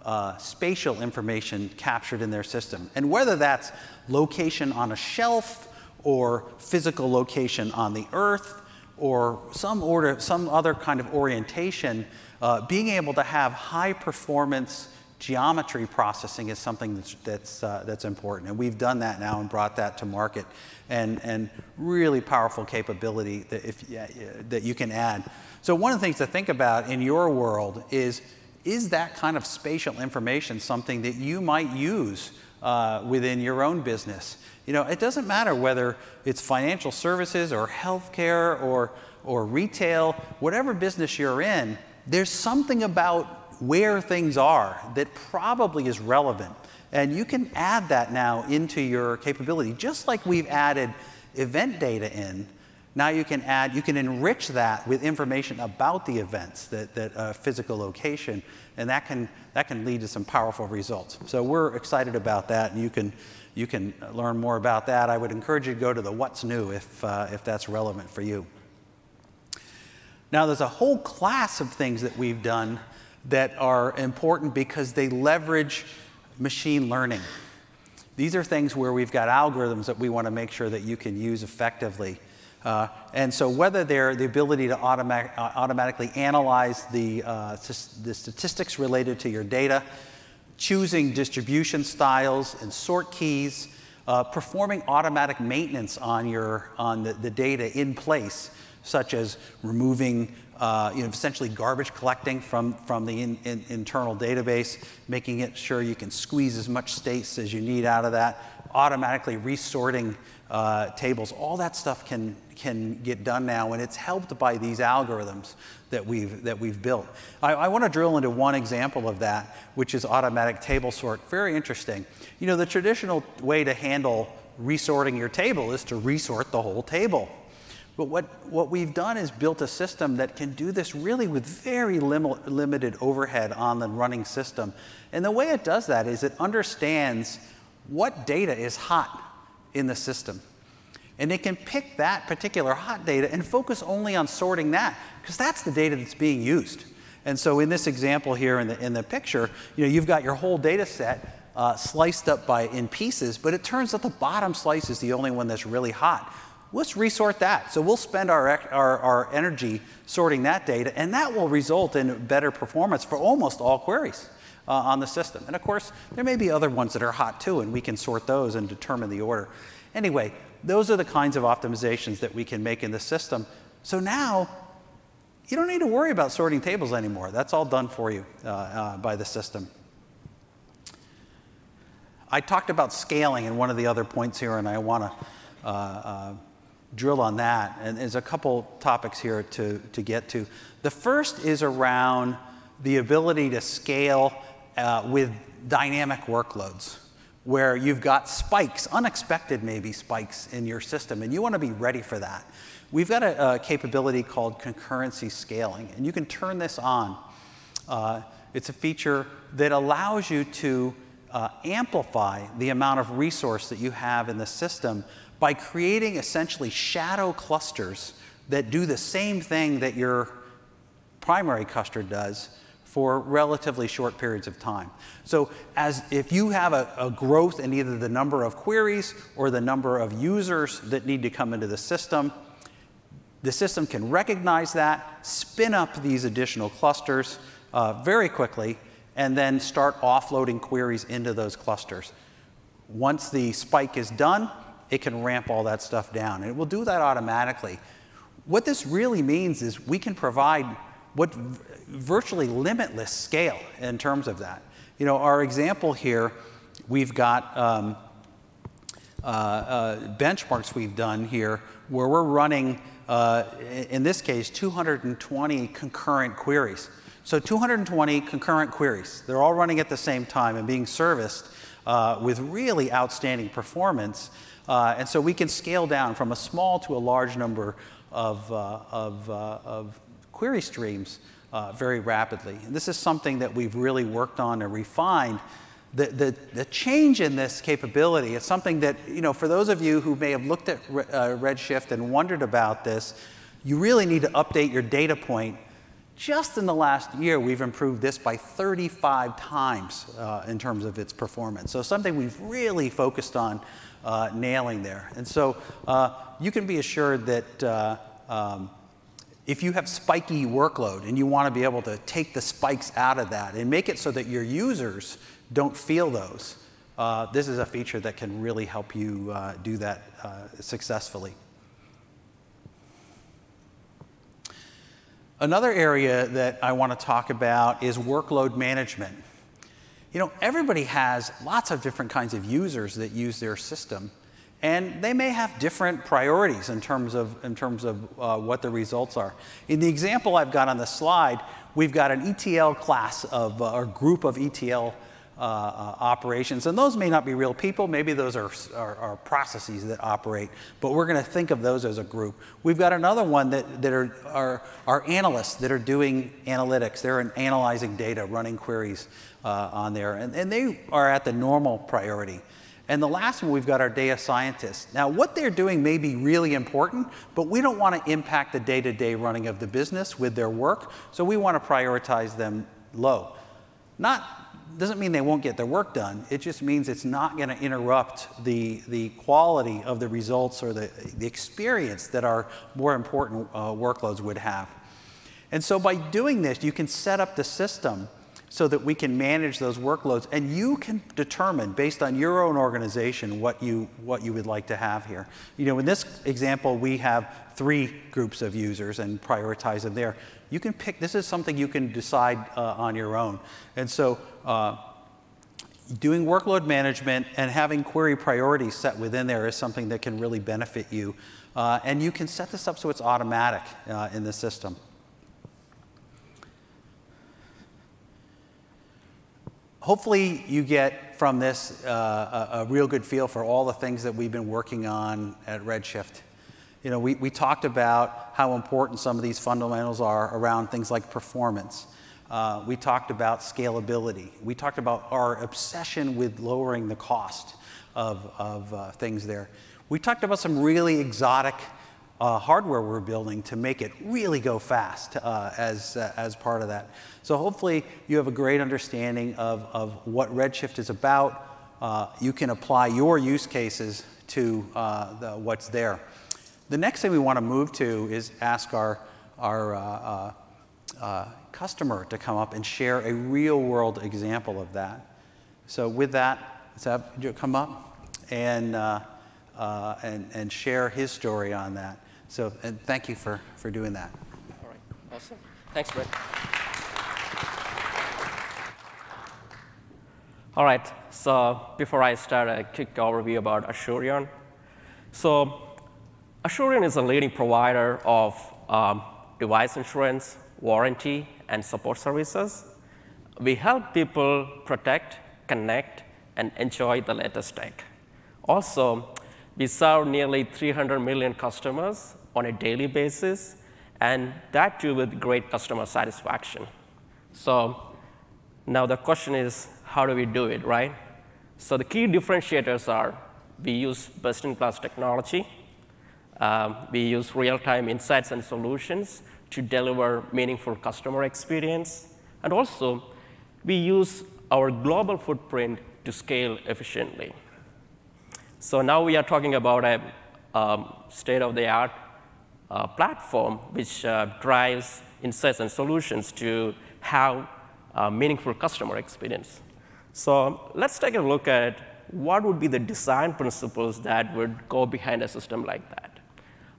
uh, spatial information captured in their system. And whether that's location on a shelf or physical location on the earth or some, order, some other kind of orientation, uh, being able to have high performance geometry processing is something that's, that's, uh, that's important. And we've done that now and brought that to market, and, and really powerful capability that, if, yeah, yeah, that you can add. So one of the things to think about in your world is, is that kind of spatial information something that you might use uh, within your own business? You know, it doesn't matter whether it's financial services or healthcare or, or retail, whatever business you're in, there's something about where things are that probably is relevant. And you can add that now into your capability. Just like we've added event data in, now you can add, you can enrich that with information about the events, that, that uh, physical location, and that can, that can lead to some powerful results. So we're excited about that, and you can, you can learn more about that. I would encourage you to go to the What's New if, uh, if that's relevant for you. Now, there's a whole class of things that we've done that are important because they leverage machine learning. These are things where we've got algorithms that we want to make sure that you can use effectively. Uh, and so whether they're the ability to automatic, uh, automatically analyze the, uh, the statistics related to your data, choosing distribution styles and sort keys, uh, performing automatic maintenance on, your, on the, the data in place, such as removing uh, you know, essentially garbage collecting from, from the in, in, internal database, making it sure you can squeeze as much space as you need out of that, automatically resorting uh, tables. All that stuff can, can get done now, and it's helped by these algorithms that we've, that we've built. I, I want to drill into one example of that, which is automatic table sort. Very interesting. You know, the traditional way to handle resorting your table is to resort the whole table. But what, what we've done is built a system that can do this really with very lim- limited overhead on the running system. And the way it does that is it understands what data is hot in the system. And it can pick that particular hot data and focus only on sorting that, because that's the data that's being used. And so in this example here in the, in the picture, you know, you've got your whole data set uh, sliced up by, in pieces, but it turns out the bottom slice is the only one that's really hot. Let's resort that. So we'll spend our, our, our energy sorting that data, and that will result in better performance for almost all queries uh, on the system. And of course, there may be other ones that are hot too, and we can sort those and determine the order. Anyway, those are the kinds of optimizations that we can make in the system. So now, you don't need to worry about sorting tables anymore. That's all done for you uh, uh, by the system. I talked about scaling in one of the other points here, and I want to uh, uh, drill on that. And there's a couple topics here to, to get to. The first is around the ability to scale uh, with dynamic workloads, where you've got spikes, unexpected maybe spikes in your system, and you want to be ready for that. We've got a, a capability called concurrency scaling, and you can turn this on. Uh, it's a feature that allows you to uh, amplify the amount of resource that you have in the system by creating essentially shadow clusters that do the same thing that your primary cluster does, for relatively short periods of time. So as if you have a, a growth in either the number of queries or the number of users that need to come into the system, the system can recognize that, spin up these additional clusters uh, very quickly, and then start offloading queries into those clusters. Once the spike is done, it can ramp all that stuff down, and it will do that automatically. What this really means is we can provide what virtually limitless scale in terms of that. You know, our example here, we've got um, uh, uh, benchmarks we've done here where we're running, uh, in this case, two hundred twenty concurrent queries. So two hundred twenty concurrent queries. They're all running at the same time and being serviced uh, with really outstanding performance. Uh, and so we can scale down from a small to a large number of, uh, of, uh, of query streams uh, very rapidly. And this is something that we've really worked on and refined. The, the, the change in this capability is something that, you know, for those of you who may have looked at Re- uh, Redshift and wondered about this, you really need to update your data point. Just in the last year, we've improved this by thirty-five times uh, in terms of its performance. So something we've really focused on uh, nailing there. And so uh, you can be assured that uh, um, if you have spiky workload and you want to be able to take the spikes out of that and make it so that your users don't feel those, uh, this is a feature that can really help you uh, do that uh, successfully. Another area that I want to talk about is workload management. You know, everybody has lots of different kinds of users that use their system. And they may have different priorities in terms of, in terms of uh, what the results are. In the example I've got on the slide, we've got an E T L class of, uh, or group of E T L uh, uh, operations. And those may not be real people. Maybe those are, are, are processes that operate. But we're going to think of those as a group. We've got another one that, that are, are, are analysts that are doing analytics. They're analyzing data, running queries uh, on there. And, and they are at the normal priority. And the last one, we've got our data scientists. Now, what they're doing may be really important, but we don't want to impact the day-to-day running of the business with their work, so we want to prioritize them low. Not doesn't mean they won't get their work done. It just means it's not going to interrupt the, the quality of the results or the, the experience that our more important uh, workloads would have. And so by doing this, you can set up the system so that we can manage those workloads. And you can determine, based on your own organization, what you, what you would like to have here. You know, in this example, we have three groups of users and prioritize them there. You can pick, this is something you can decide uh, on your own. And so uh, doing workload management and having query priorities set within there is something that can really benefit you. Uh, and you can set this up so it's automatic uh, in the system. Hopefully you get from this uh, a, a real good feel for all the things that we've been working on at Redshift. You know, we, we talked about how important some of these fundamentals are around things like performance. Uh, we talked about scalability. We talked about our obsession with lowering the cost of, of uh, things there. We talked about some really exotic Uh, hardware we're building to make it really go fast uh, as, uh, as part of that. So hopefully you have a great understanding of, of what Redshift is about. Uh, you can apply your use cases to uh, the, what's there. The next thing we want to move to is ask our, our uh, uh, customer to come up and share a real world example of that. So with that, let's have you come up and, uh, uh, and, and share his story on that. So, and thank you for, for doing that. All right, awesome. Thanks, Britt. All right, so before I start, a quick overview about Asurion. So, Asurion is a leading provider of um, device insurance, warranty, and support services. We help people protect, connect, and enjoy the latest tech. Also, we serve nearly three hundred million customers on a daily basis, and that too with great customer satisfaction. So now the question is, how do we do it, right? So the key differentiators are we use best-in-class technology, um, we use real-time insights and solutions to deliver meaningful customer experience, and also we use our global footprint to scale efficiently. So now we are talking about a um, state-of-the-art uh, platform which uh, drives insights and solutions to have a meaningful customer experience. So let's take a look at what would be the design principles that would go behind a system like that.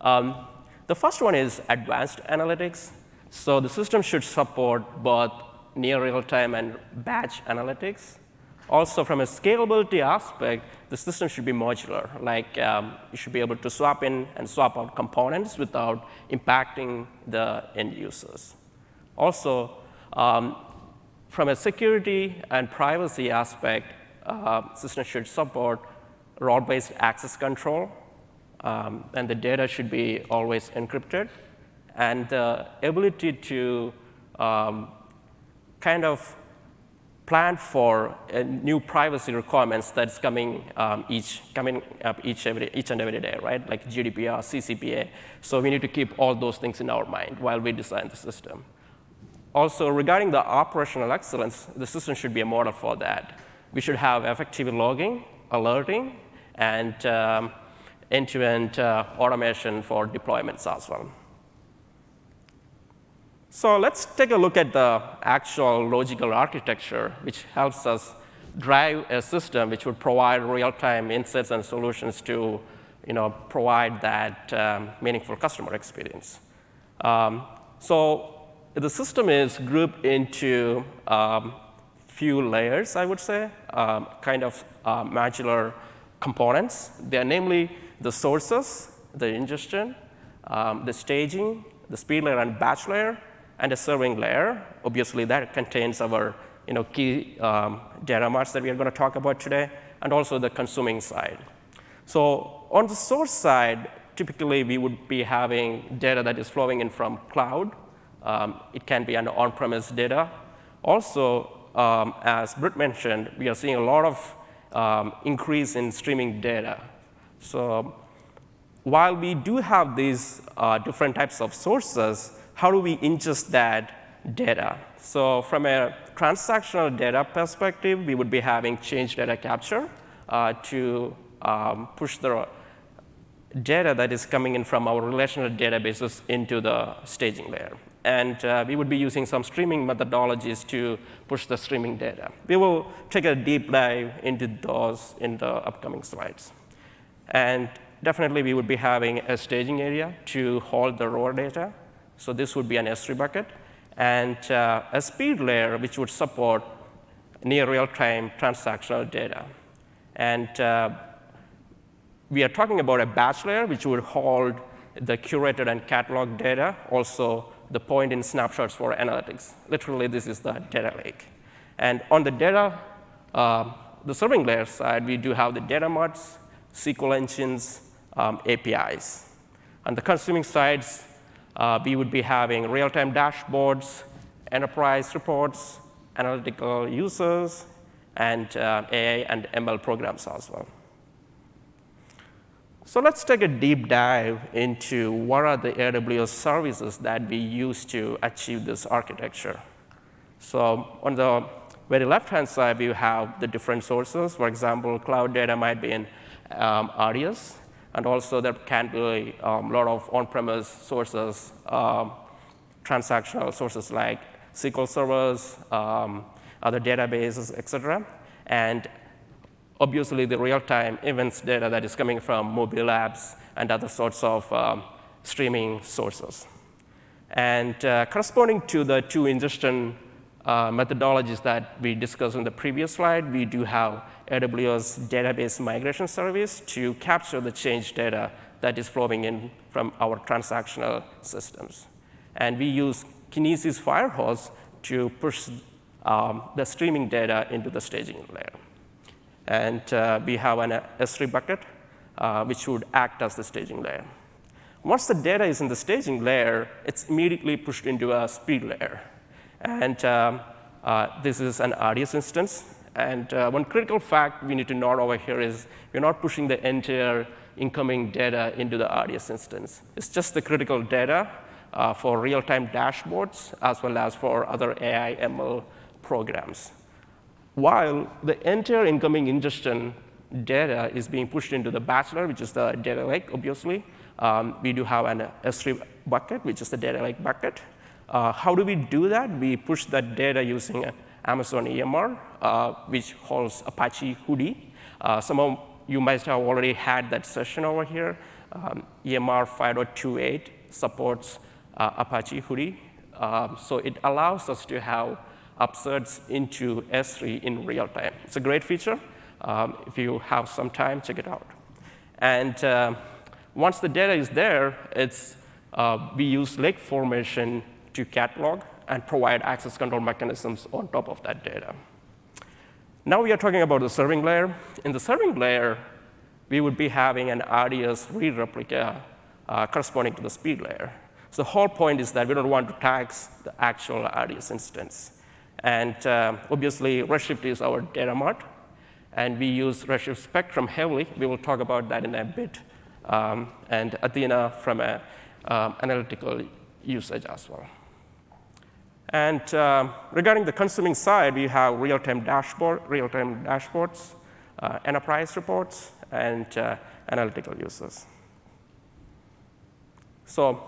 Um, the first one is advanced analytics. So the system should support both near real-time and batch analytics. Also, from a scalability aspect, the system should be modular. Like, um, you should be able to swap in and swap out components without impacting the end users. Also, um, from a security and privacy aspect, uh, system should support role-based access control, um, and the data should be always encrypted. And the ability to um, kind of plan for uh, new privacy requirements that's coming um, each coming up each every each and every day, right? Like G D P R, C C P A. So we need to keep all those things in our mind while we design the system. Also, regarding the operational excellence, the system should be a model for that. We should have effective logging, alerting, and um, end-to-end uh, automation for deployments as well. So let's take a look at the actual logical architecture, which helps us drive a system which would provide real-time insights and solutions to, you know, provide that um, meaningful customer experience. Um, so the system is grouped into a um, few layers, I would say, um, kind of uh, modular components. They are namely the sources, the ingestion, um, the staging, the speed layer and batch layer, and a serving layer. Obviously, that contains our you know, key um, data marts that we are going to talk about today, and also the consuming side. So on the source side, typically, we would be having data that is flowing in from cloud. Um, it can be an on-premise data. Also, um, as Britt mentioned, we are seeing a lot of um, increase in streaming data. So while we do have these uh, different types of sources, how do we ingest that data? So from a transactional data perspective, we would be having change data capture uh, to um, push the data that is coming in from our relational databases into the staging layer. And uh, we would be using some streaming methodologies to push the streaming data. We will take a deep dive into those in the upcoming slides. And definitely, we would be having a staging area to hold the raw data. So this would be an S three bucket. And uh, a speed layer, which would support near real-time transactional data. And uh, we are talking about a batch layer, which would hold the curated and catalog data, also the point in snapshots for analytics. Literally, this is the data lake. And on the data, uh, the serving layer side, we do have the data marts, S Q L engines, um, A P Is. On the consuming sides, uh, we would be having real-time dashboards, enterprise reports, analytical users, and uh, A I and M L programs as well. So let's take a deep dive into what are the A W S services that we use to achieve this architecture. So on the very left-hand side, we have the different sources. For example, cloud data might be in um, R D S, and also there can be um, a lot of on-premise sources, um, transactional sources like S Q L servers, um, other databases, et cetera. And obviously, the real-time events data that is coming from mobile apps and other sorts of um, streaming sources. And uh, corresponding to the two ingestion uh, methodologies that we discussed in the previous slide, we do have A W S database migration service to capture the change data that is flowing in from our transactional systems. And we use Kinesis Firehose to push um, the streaming data into the staging layer. And uh, we have an S three bucket, uh, which would act as the staging layer. Once the data is in the staging layer, it's immediately pushed into a speed layer. And um, uh, this is an R D S instance. And uh, one critical fact we need to note over here is we're not pushing the entire incoming data into the R D S instance. It's just the critical data uh, for real-time dashboards, as well as for other A I M L programs, while the entire incoming ingestion data is being pushed into the batch layer, which is the data lake, obviously. Um, we do have an S three bucket, which is the data lake bucket. Uh, how do we do that? We push that data using an Amazon E M R, uh, which holds Apache Hudi. Uh, some of you might have already had that session over here. Um, E M R five point two eight supports uh, Apache Hudi. Uh, so it allows us to have upserts into S three in real time. It's a great feature. Um, if you have some time, check it out. And uh, once the data is there, it's, uh, we use Lake Formation to catalog and provide access control mechanisms on top of that data. Now we are talking about the serving layer. In the serving layer, we would be having an R D S read replica uh, corresponding to the speed layer. So the whole point is that we don't want to tax the actual R D S instance. And uh, obviously, Redshift is our data mart. And we use Redshift Spectrum heavily. We will talk about that in a bit. Um, and Athena from a, um, analytical usage as well. And uh, regarding the consuming side, we have real-time dashboard, real-time dashboards, uh, enterprise reports, and uh, analytical users. So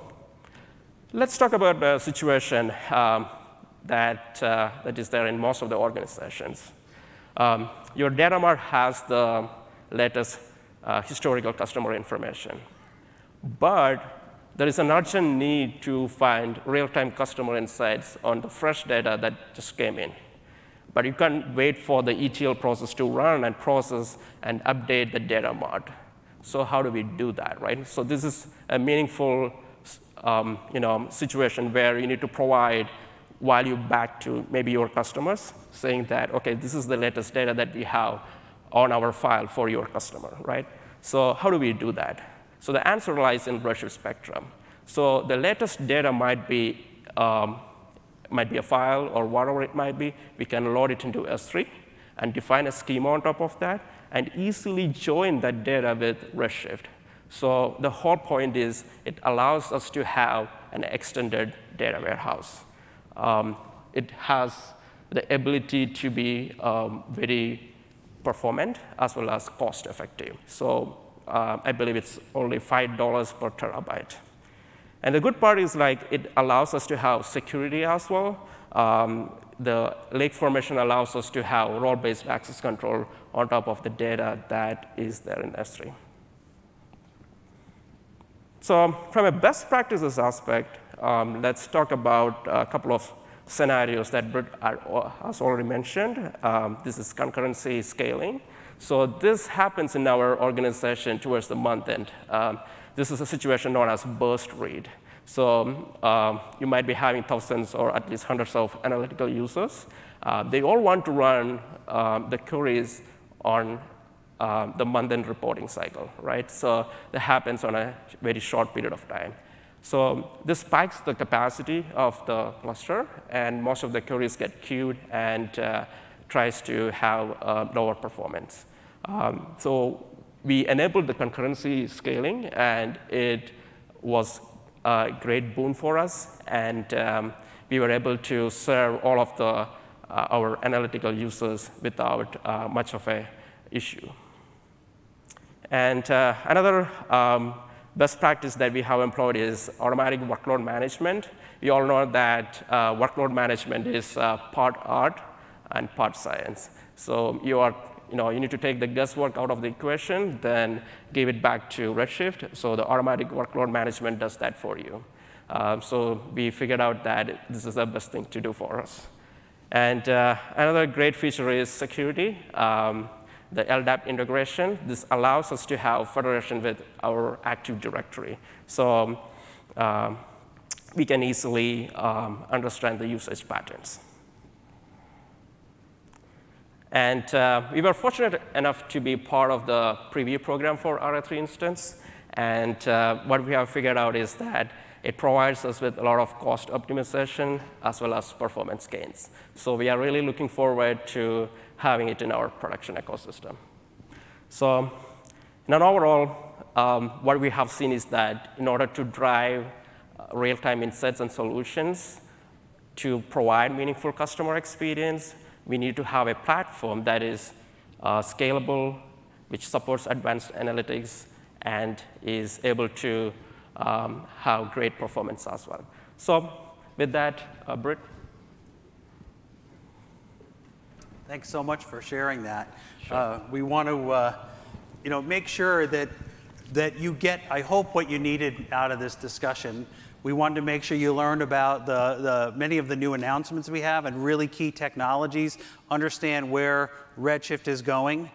let's talk about the situation Um, That, uh, that is there in most of the organizations. Um, your data mart has the latest uh, historical customer information. But there is an urgent need to find real-time customer insights on the fresh data that just came in. But you can't wait for the E T L process to run and process and update the data mart. So how do we do that, right? So this is a meaningful um, you know, situation where you need to provide value back to maybe your customers, saying that, OK, this is the latest data that we have on our file for your customer, right? So how do we do that? So the answer lies in Redshift Spectrum. So the latest data might be, um, might be a file or whatever it might be. We can load it into S three and define a schema on top of that and easily join that data with Redshift. So the whole point is it allows us to have an extended data warehouse. Um, it has the ability to be um, very performant as well as cost effective. So uh, I believe it's only five dollars per terabyte. And the good part is like it allows us to have security as well. Um, the Lake Formation allows us to have role-based access control on top of the data that is there in S three. So from a best practices aspect, um, let's talk about a couple of scenarios that Britt has already mentioned. Um, this is concurrency scaling. So this happens in our organization towards the month end. Um, this is a situation known as burst read. So um, you might be having thousands or at least hundreds of analytical users. Uh, they all want to run um, the queries on uh, the month end reporting cycle, right? So that happens on a very short period of time. So this spikes the capacity of the cluster, and most of the queries get queued and uh, tries to have uh, lower performance. Um, so we enabled the concurrency scaling, and it was a great boon for us. And um, we were able to serve all of the, uh, our analytical users without uh, much of an issue. And uh, another um, best practice that we have employed is automatic workload management. We all know that uh, workload management is uh, part art and part science. So you are, you know, you need to take the guesswork out of the equation, then give it back to Redshift. So the automatic workload management does that for you. Uh, so we figured out that this is the best thing to do for us. And uh, another great feature is security. Um, the L D A P integration. This allows us to have federation with our Active Directory. So um, we can easily um, understand the usage patterns. And uh, we were fortunate enough to be part of the preview program for R A three instance. And uh, what we have figured out is that it provides us with a lot of cost optimization as well as performance gains. So we are really looking forward to having it in our production ecosystem. So in an overall, um, what we have seen is that in order to drive real-time insights and solutions to provide meaningful customer experience, we need to have a platform that is uh, scalable, which supports advanced analytics, and is able to um, have great performance as well. So with that, uh, Britt. Thanks so much for sharing that. Sure. Uh, we want to uh, you know, make sure that, that you get, I hope, what you needed out of this discussion. We wanted to make sure you learned about the, the, many of the new announcements we have and really key technologies, understand where Redshift is going,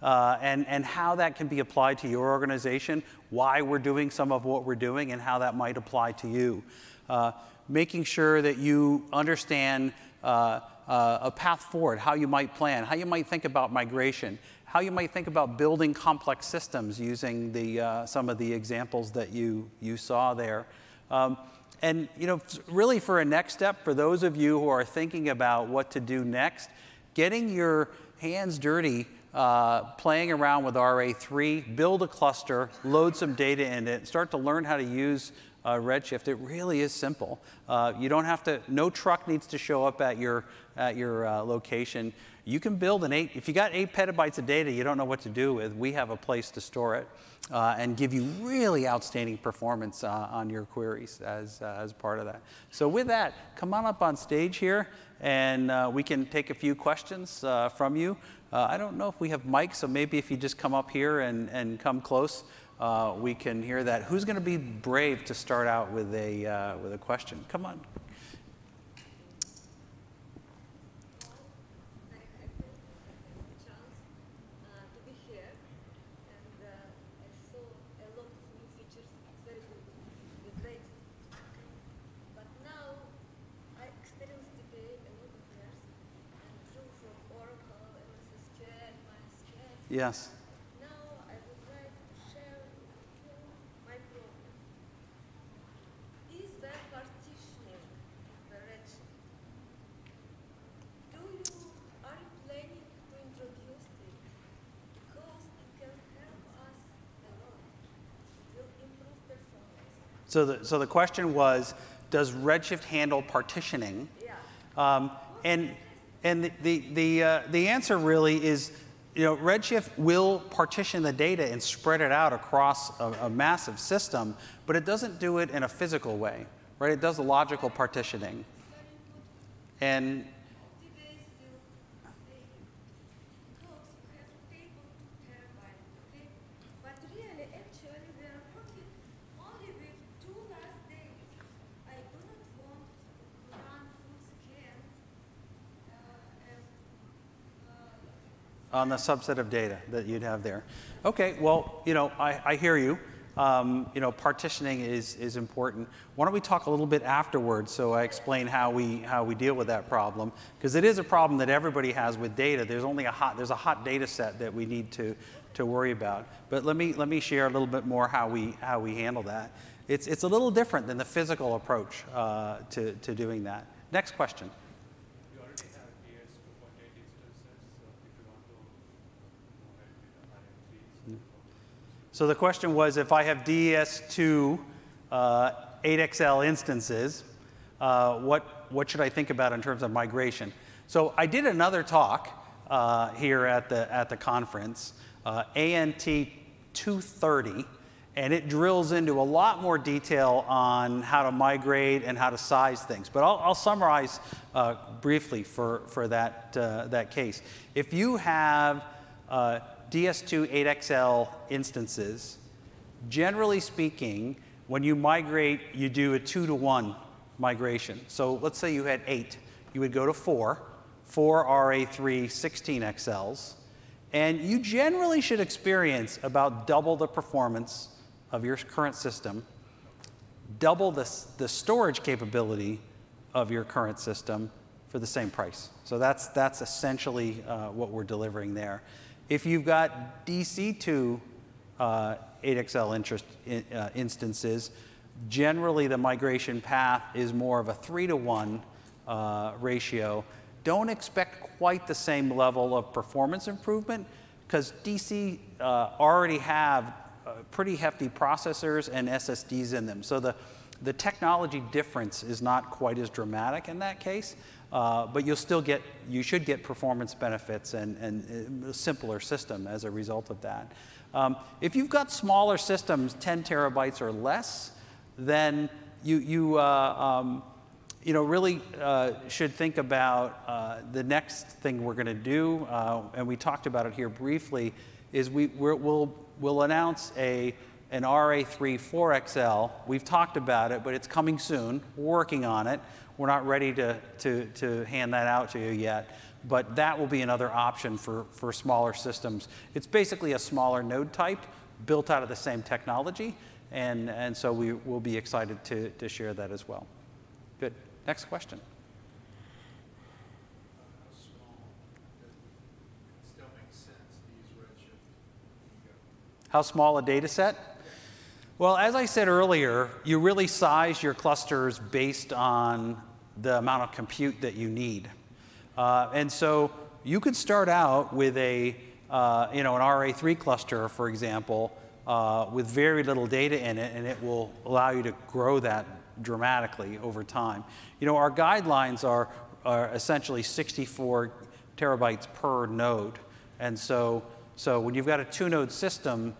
uh, and, and how that can be applied to your organization, why we're doing some of what we're doing, and how that might apply to you. Uh, making sure that you understand uh, uh, a path forward, how you might plan, how you might think about migration, how you might think about building complex systems using the, uh, some of the examples that you, you saw there. Um, and you know, really for a next step, for those of you who are thinking about what to do next, getting your hands dirty, uh, playing around with R A three, build a cluster, load some data in it, start to learn how to use uh, Redshift. It really is simple. Uh, you don't have to, no truck needs to show up at your, at your uh, location. You can build an eight, if you got eight petabytes of data you don't know what to do with, we have a place to store it uh, and give you really outstanding performance uh, on your queries as, uh, as part of that. So with that, come on up on stage here and uh, we can take a few questions uh, from you. Uh, I don't know if we have mics, so maybe if you just come up here and, and come close, uh, we can hear that. Who's gonna be brave to start out with a, uh, with a question? Come on. Yes. Now I would like to share my problem. Is there partitioning in the Redshift? Do you, are you planning to introduce it? Because it can help us a lot. It will improve performance. So the, so the question was, does Redshift handle partitioning? Yeah. Um, and and the, the, the, uh, the answer really is, you know, Redshift will partition the data and spread it out across a, a massive system, but it doesn't do it in a physical way, right? It does logical partitioning. And on the subset of data that you'd have there. Okay, well, you know, I, I hear you. Um, you know, partitioning is, is important. Why don't we talk a little bit afterwards so I explain how we, how we deal with that problem, because it is a problem that everybody has with data. There's only a hot, there's a hot data set that we need to, to worry about. But let me, let me share a little bit more how we, how we handle that. It's, it's a little different than the physical approach uh, to, to doing that. Next question. So the question was, if I have D S two uh, eight X L instances, uh, what, what should I think about in terms of migration? So I did another talk uh, here at the, at the conference, uh, A N T two thirty, and it drills into a lot more detail on how to migrate and how to size things. But I'll, I'll summarize uh, briefly for, for that, uh, that case. If you have uh, D S two eight X L instances, generally speaking, when you migrate, you do a two to one migration. So let's say you had eight. You would go to four, four R A three sixteen X Ls, and you generally should experience about double the performance of your current system, double the, the storage capability of your current system for the same price. So that's, that's essentially uh, what we're delivering there. If you've got D C two uh, eight X L interest in, uh, instances, generally the migration path is more of a three to one uh, ratio. Don't expect quite the same level of performance improvement because D C uh, already have uh, pretty hefty processors and S S Ds in them. So the, the technology difference is not quite as dramatic in that case. Uh, but you'll still get, you should get performance benefits and, and a simpler system as a result of that. Um, if you've got smaller systems, ten terabytes or less, then you, you, uh, um, you know, really uh, should think about uh, the next thing we're going to do, uh, and we talked about it here briefly, is we, we're, we'll, we'll announce a, an R A three four X L. We've talked about it, but it's coming soon. We're working on it. We're not ready to, to, to hand that out to you yet, but that will be another option for, for smaller systems. It's basically a smaller node type built out of the same technology, and, and so we will be excited to, to share that as well. Good. Next question. How small a data set? Well, as I said earlier, you really size your clusters based on the amount of compute that you need. Uh, and so you could start out with a, uh, you know, an R A three cluster, for example, uh, with very little data in it, and it will allow you to grow that dramatically over time. You know, our guidelines are, are essentially sixty-four terabytes per node. And so, so when you've got a two-node system,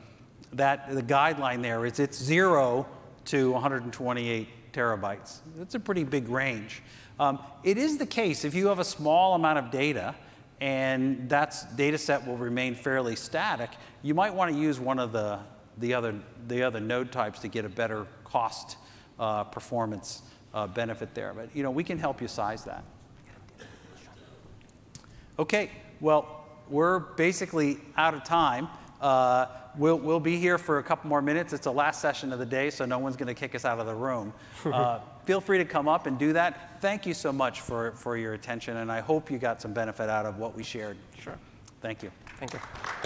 that the guideline there is it's zero to one hundred twenty-eight terabytes. That's a pretty big range. Um, it is the case if you have a small amount of data and that data set will remain fairly static, you might want to use one of the, the, other, the other node types to get a better cost uh, performance uh, benefit there. But you know, we can help you size that. Okay, well, we're basically out of time. Uh, We'll, we'll be here for a couple more minutes. It's the last session of the day, so no one's going to kick us out of the room. Uh, feel free to come up and do that. Thank you so much for, for your attention, and I hope you got some benefit out of what we shared. Sure. Thank you. Thank you.